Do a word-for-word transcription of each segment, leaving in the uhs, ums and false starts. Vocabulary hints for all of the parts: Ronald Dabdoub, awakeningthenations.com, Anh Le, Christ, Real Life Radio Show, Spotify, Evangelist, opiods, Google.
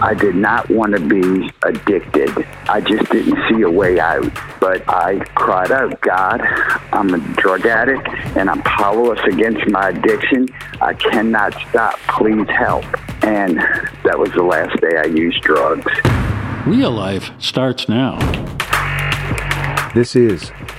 I did not want to be addicted. I just didn't see a way out. But I cried out, God, I'm a drug addict and I'm powerless against my addiction. I cannot stop. Please help. And that was the last day I used drugs. Real Life starts now. This is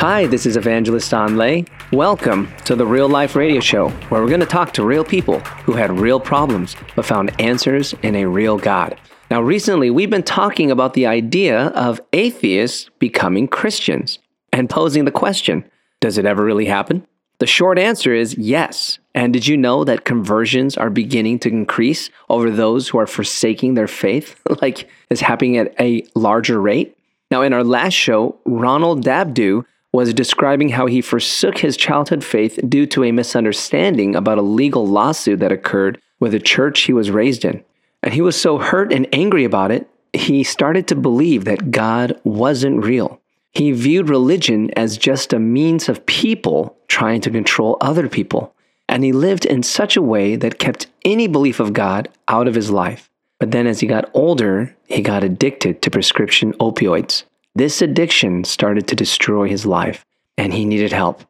Hi, this is Evangelist Anh Le. Welcome to the Real Life Radio Show, where we're going to talk to real people who had real problems, but found answers in a real God. Now, recently, we've been talking about the idea of atheists becoming Christians and posing the question, does it ever really happen? The short answer is yes. And did you know that conversions are beginning to increase over those who are forsaking their faith? Like, it's happening at a larger rate? Now, in our last show, Ronald Dabdoub was describing how he forsook his childhood faith due to a misunderstanding about a legal lawsuit that occurred with a church he was raised in. And he was so hurt and angry about it, he started to believe that God wasn't real. He viewed religion as just a means of people trying to control other people. And he lived in such a way that kept any belief of God out of his life. But then as he got older, he got addicted to prescription opioids. This addiction started to destroy his life, and he needed help.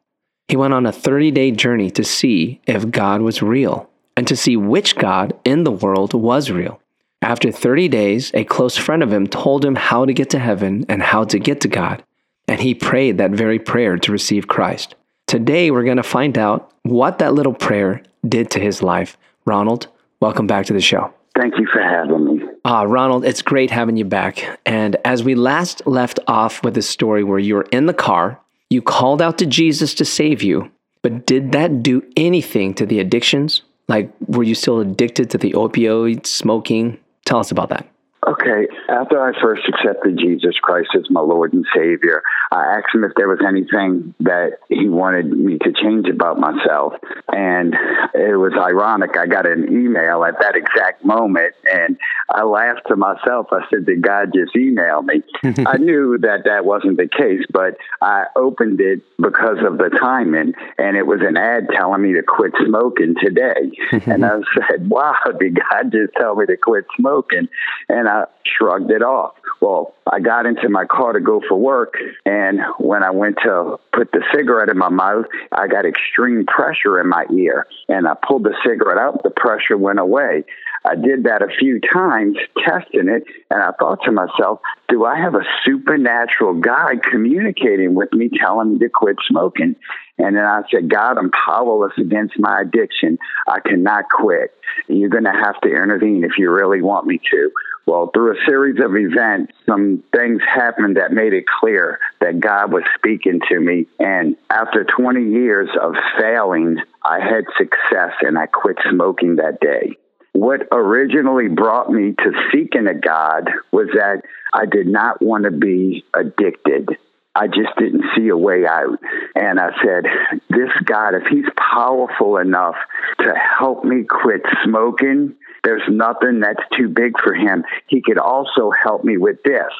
He went on a thirty-day journey to see if God was real, and to see which God in the world was real. After thirty days, a close friend of him told him how to get to heaven and how to get to God, and he prayed that very prayer to receive Christ. Today, we're going to find out what that little prayer did to his life. Ronald, welcome back to the show. Thank you for having me. Ah, Ronald, it's great having you back. And as we last left off with a story where you were in the car, you called out to Jesus to save you, but did that do anything to the addictions? Like, were you still addicted to the opioids, smoking? Tell us about that. Okay. After I first accepted Jesus Christ as my Lord and Savior, I asked him if there was anything that he wanted me to change about myself. And it was ironic. I got an email at that exact moment, and I laughed to myself. I said, did God just email me? I knew that that wasn't the case, but I opened it because of the timing, and it was an ad telling me to quit smoking today. And I said, wow, did God just tell me to quit smoking? And I shrugged it off. Well, I got into my car to go for work, and when I went to put the cigarette in my mouth, I got extreme pressure in my ear, and I pulled the cigarette out. The pressure went away. I did that a few times, testing it, and I thought to myself, do I have a supernatural God communicating with me, telling me to quit smoking? And then I said, God, I'm powerless against my addiction. I cannot quit. You're going to have to intervene if you really want me to. Well, through a series of events, some things happened that made it clear that God was speaking to me. And after twenty years of failing, I had success and I quit smoking that day. What originally brought me to seeking a God was that I did not want to be addicted. I just didn't see a way out. And I said, this God, if he's powerful enough to help me quit smoking, there's nothing that's too big for him. He could also help me with this.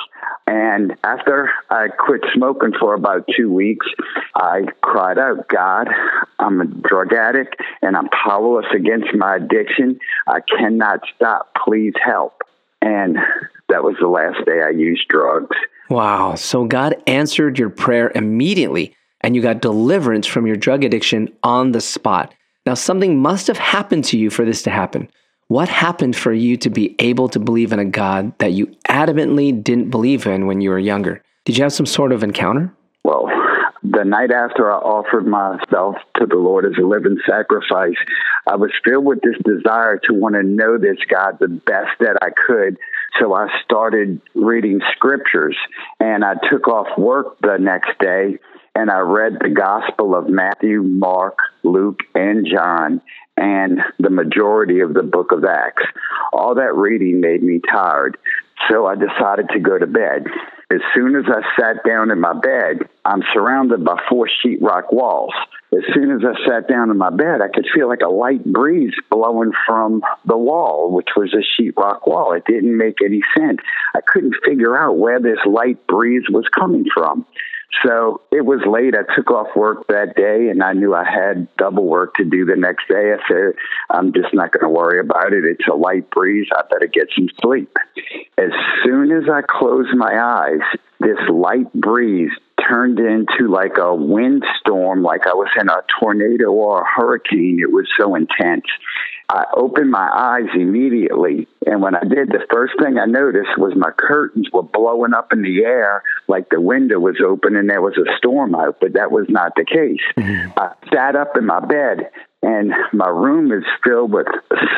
And after I quit smoking for about two weeks, I cried out, God, I'm a drug addict and I'm powerless against my addiction. I cannot stop. Please help. And that was the last day I used drugs. Wow. So God answered your prayer immediately, and you got deliverance from your drug addiction on the spot. Now, something must have happened to you for this to happen. What happened for you to be able to believe in a God that you adamantly didn't believe in when you were younger? Did you have some sort of encounter? Well, the night after I offered myself to the Lord as a living sacrifice, I was filled with this desire to want to know this God the best that I could. So I started reading scriptures, and I took off work the next day, and I read the Gospel of Matthew, Mark, Luke, and John, and the majority of the book of Acts. All that reading made me tired. So I decided to go to bed. As soon as I sat down in my bed, I'm surrounded by four sheetrock walls. As soon as I sat down in my bed, I could feel like a light breeze blowing from the wall, which was a sheetrock wall. It didn't make any sense. I couldn't figure out where this light breeze was coming from. So it was late. I took off work that day, and I knew I had double work to do the next day. I said, I'm just not going to worry about it. It's a light breeze. I better get some sleep. As soon as I closed my eyes, this light breeze turned into like a windstorm, like I was in a tornado or a hurricane. It was so intense. I opened my eyes immediately, and when I did, the first thing I noticed was my curtains were blowing up in the air like the window was open and there was a storm out, but that was not the case. Mm-hmm. I sat up in my bed, and my room is filled with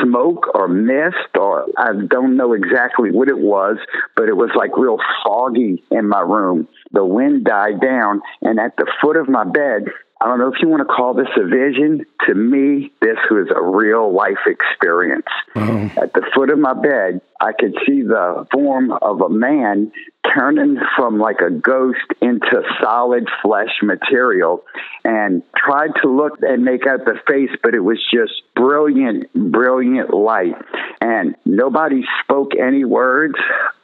smoke or mist, or I don't know exactly what it was, but it was like real foggy in my room. The wind died down, and at the foot of my bed, I don't know if you want to call this a vision. To me, this was a real life experience. Um. At the foot of my bed, I could see the form of a man turning from like a ghost into solid flesh material, and tried to look and make out the face, but it was just brilliant, brilliant light. And nobody spoke any words.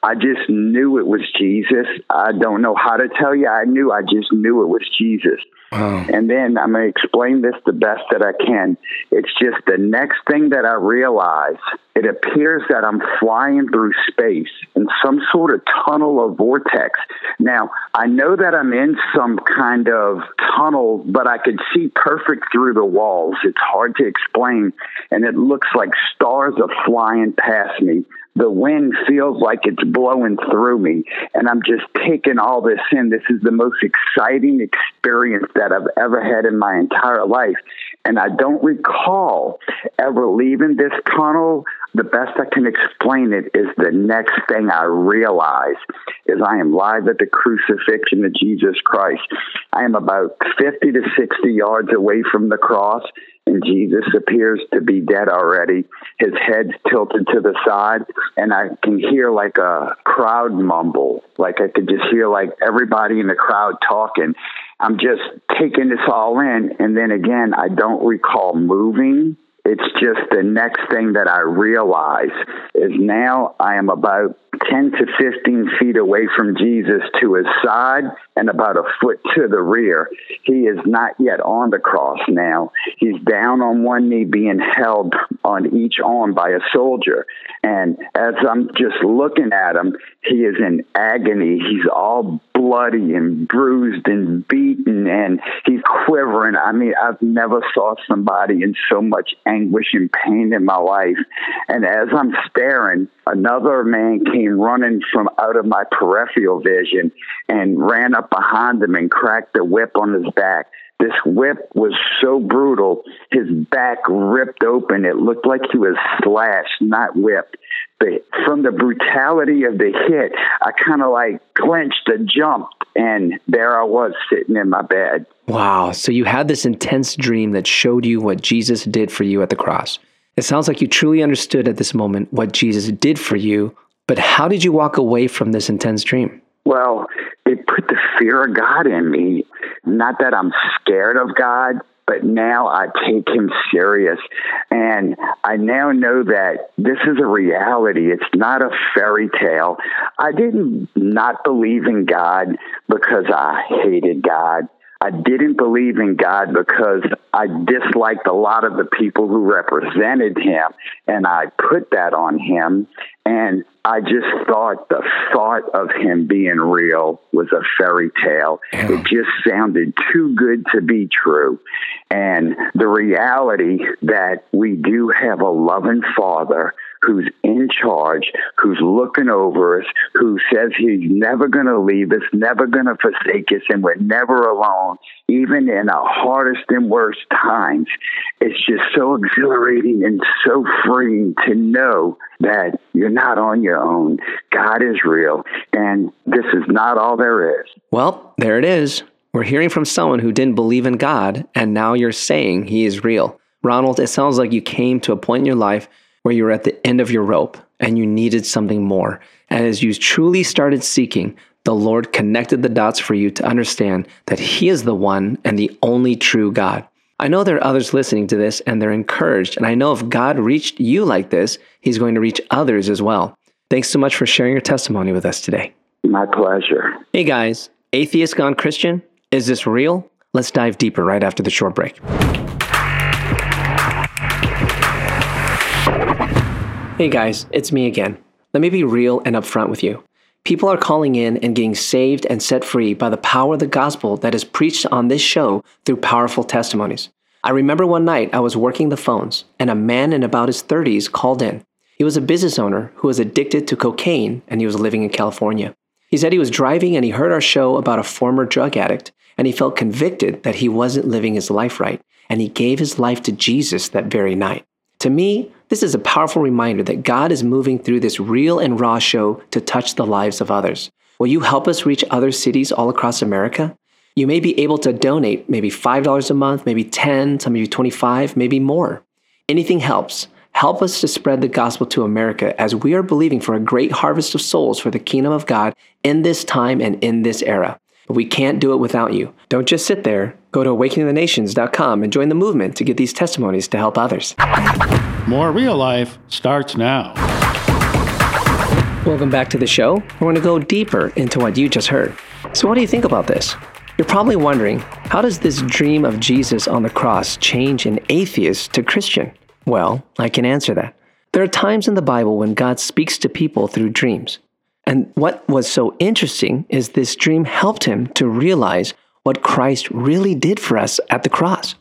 I just knew it was Jesus. I don't know how to tell you. I knew. I just knew it was Jesus. Wow. And then I'm going to explain this the best that I can. It's just the next thing that I realized, it appears that I'm flying through space in some sort of tunnel or vortex. Now, I know that I'm in some kind of tunnel, but I could see perfect through the walls. It's hard to explain, and it looks like stars are flying past me. The wind feels like it's blowing through me, and I'm just taking all this in. This is the most exciting experience that I've ever had in my entire life, and I don't recall ever leaving this tunnel. The best I can explain it is the next thing I realize is I am live at the crucifixion of Jesus Christ. I am about fifty to sixty yards away from the cross, and Jesus appears to be dead already. His head's tilted to the side, and I can hear like a crowd mumble. Like I could just hear like everybody in the crowd talking. I'm just taking this all in, and then again, I don't recall moving. It's just the next thing that I realize is now I am about ten to fifteen feet away from Jesus to his side and about a foot to the rear. He is not yet on the cross now. He's down on one knee being held on each arm by a soldier. And as I'm just looking at him, he is in agony. He's all bloody and bruised and beaten, and he's quivering. I mean, I've never saw somebody in so much anguish and pain in my life. And as I'm staring, another man came running from out of my peripheral vision and ran up behind him and cracked the whip on his back. This whip was so brutal, his back ripped open. It looked like he was slashed, not whipped. But from the brutality of the hit, I kind of like clenched and jumped, and there I was sitting in my bed. Wow. So you had this intense dream that showed you what Jesus did for you at the cross. It sounds like you truly understood at this moment what Jesus did for you, but how did you walk away from this intense dream? Well, it put the fear of God in me. Not that I'm scared of God, but now I take him serious. And I now know that this is a reality. It's not a fairy tale. I didn't not believe in God because I hated God. I didn't believe in God because I disliked a lot of the people who represented him, and I put that on him, and I just thought the thought of him being real was a fairy tale. Yeah. It just sounded too good to be true. And the reality that we do have a loving Father who's in charge, who's looking over us, who says he's never going to leave us, never going to forsake us, and we're never alone, even in our hardest and worst times. It's just so exhilarating and so freeing to know that you're not on your own. God is real, and this is not all there is. Well, there it is. We're hearing from someone who didn't believe in God, and now you're saying he is real. Ronald, it sounds like you came to a point in your life where you were at the end of your rope and you needed something more. And as you truly started seeking, the Lord connected the dots for you to understand that He is the one and the only true God. I know there are others listening to this and they're encouraged. And I know if God reached you like this, He's going to reach others as well. Thanks so much for sharing your testimony with us today. My pleasure. Hey guys, atheist gone Christian? Is this real? Let's dive deeper right after the short break. Hey guys, it's me again. Let me be real and upfront with you. People are calling in and getting saved and set free by the power of the gospel that is preached on this show through powerful testimonies. I remember one night I was working the phones, and a man in about his thirties called in. He was a business owner who was addicted to cocaine, and he was living in California. He said he was driving and he heard our show about a former drug addict, and he felt convicted that he wasn't living his life right, and he gave his life to Jesus that very night. To me, this is a powerful reminder that God is moving through this real and raw show to touch the lives of others. Will you help us reach other cities all across America? You may be able to donate maybe five dollars a month, maybe ten dollars, some of you twenty-five dollars, maybe more. Anything helps. Help us to spread the gospel to America as we are believing for a great harvest of souls for the kingdom of God in this time and in this era. But we can't do it without you. Don't just sit there. Go to awakening the nations dot com and join the movement to get these testimonies to help others. More Real Life starts now. Welcome back to the show. We're going to go deeper into what you just heard. So what do you think about this? You're probably wondering, how does this dream of Jesus on the cross change an atheist to Christian? Well, I can answer that. There are times in the Bible when God speaks to people through dreams. And what was so interesting is this dream helped him to realize what Christ really did for us at the cross.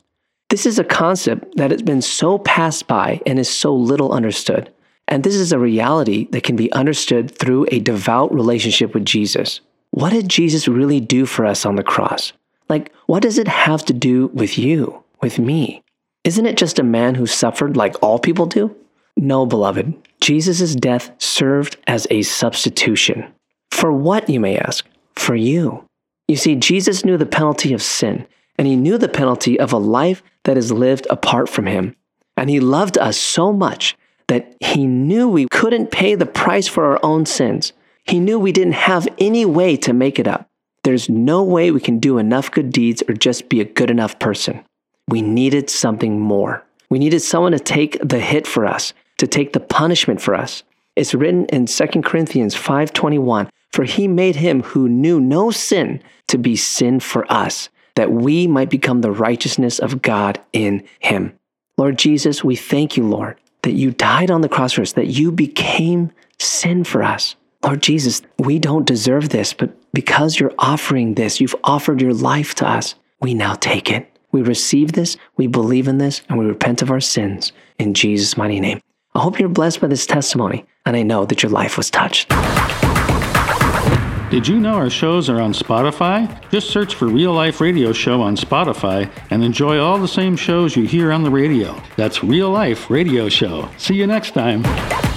This is a concept that has been so passed by and is so little understood. And this is a reality that can be understood through a devout relationship with Jesus. What did Jesus really do for us on the cross? Like, what does it have to do with you, with me? Isn't it just a man who suffered like all people do? No, beloved. Jesus' death served as a substitution. For what, you may ask? For you. You see, Jesus knew the penalty of sin, and he knew the penalty of a life that is lived apart from him. And he loved us so much that he knew we couldn't pay the price for our own sins. He knew we didn't have any way to make it up. There's no way we can do enough good deeds or just be a good enough person. We needed something more. We needed someone to take the hit for us, to take the punishment for us. It's written in Second Corinthians five twenty-one, for he made him who knew no sin to be sin for us, that we might become the righteousness of God in him. Lord Jesus, we thank you, Lord, that you died on the cross for us, that you became sin for us. Lord Jesus, we don't deserve this, but because you're offering this, you've offered your life to us, we now take it. We receive this, we believe in this, and we repent of our sins in Jesus' mighty name. I hope you're blessed by this testimony, and I know that your life was touched. Did you know our shows are on Spotify? Just search for Real Life Radio Show on Spotify and enjoy all the same shows you hear on the radio. That's Real Life Radio Show. See you next time.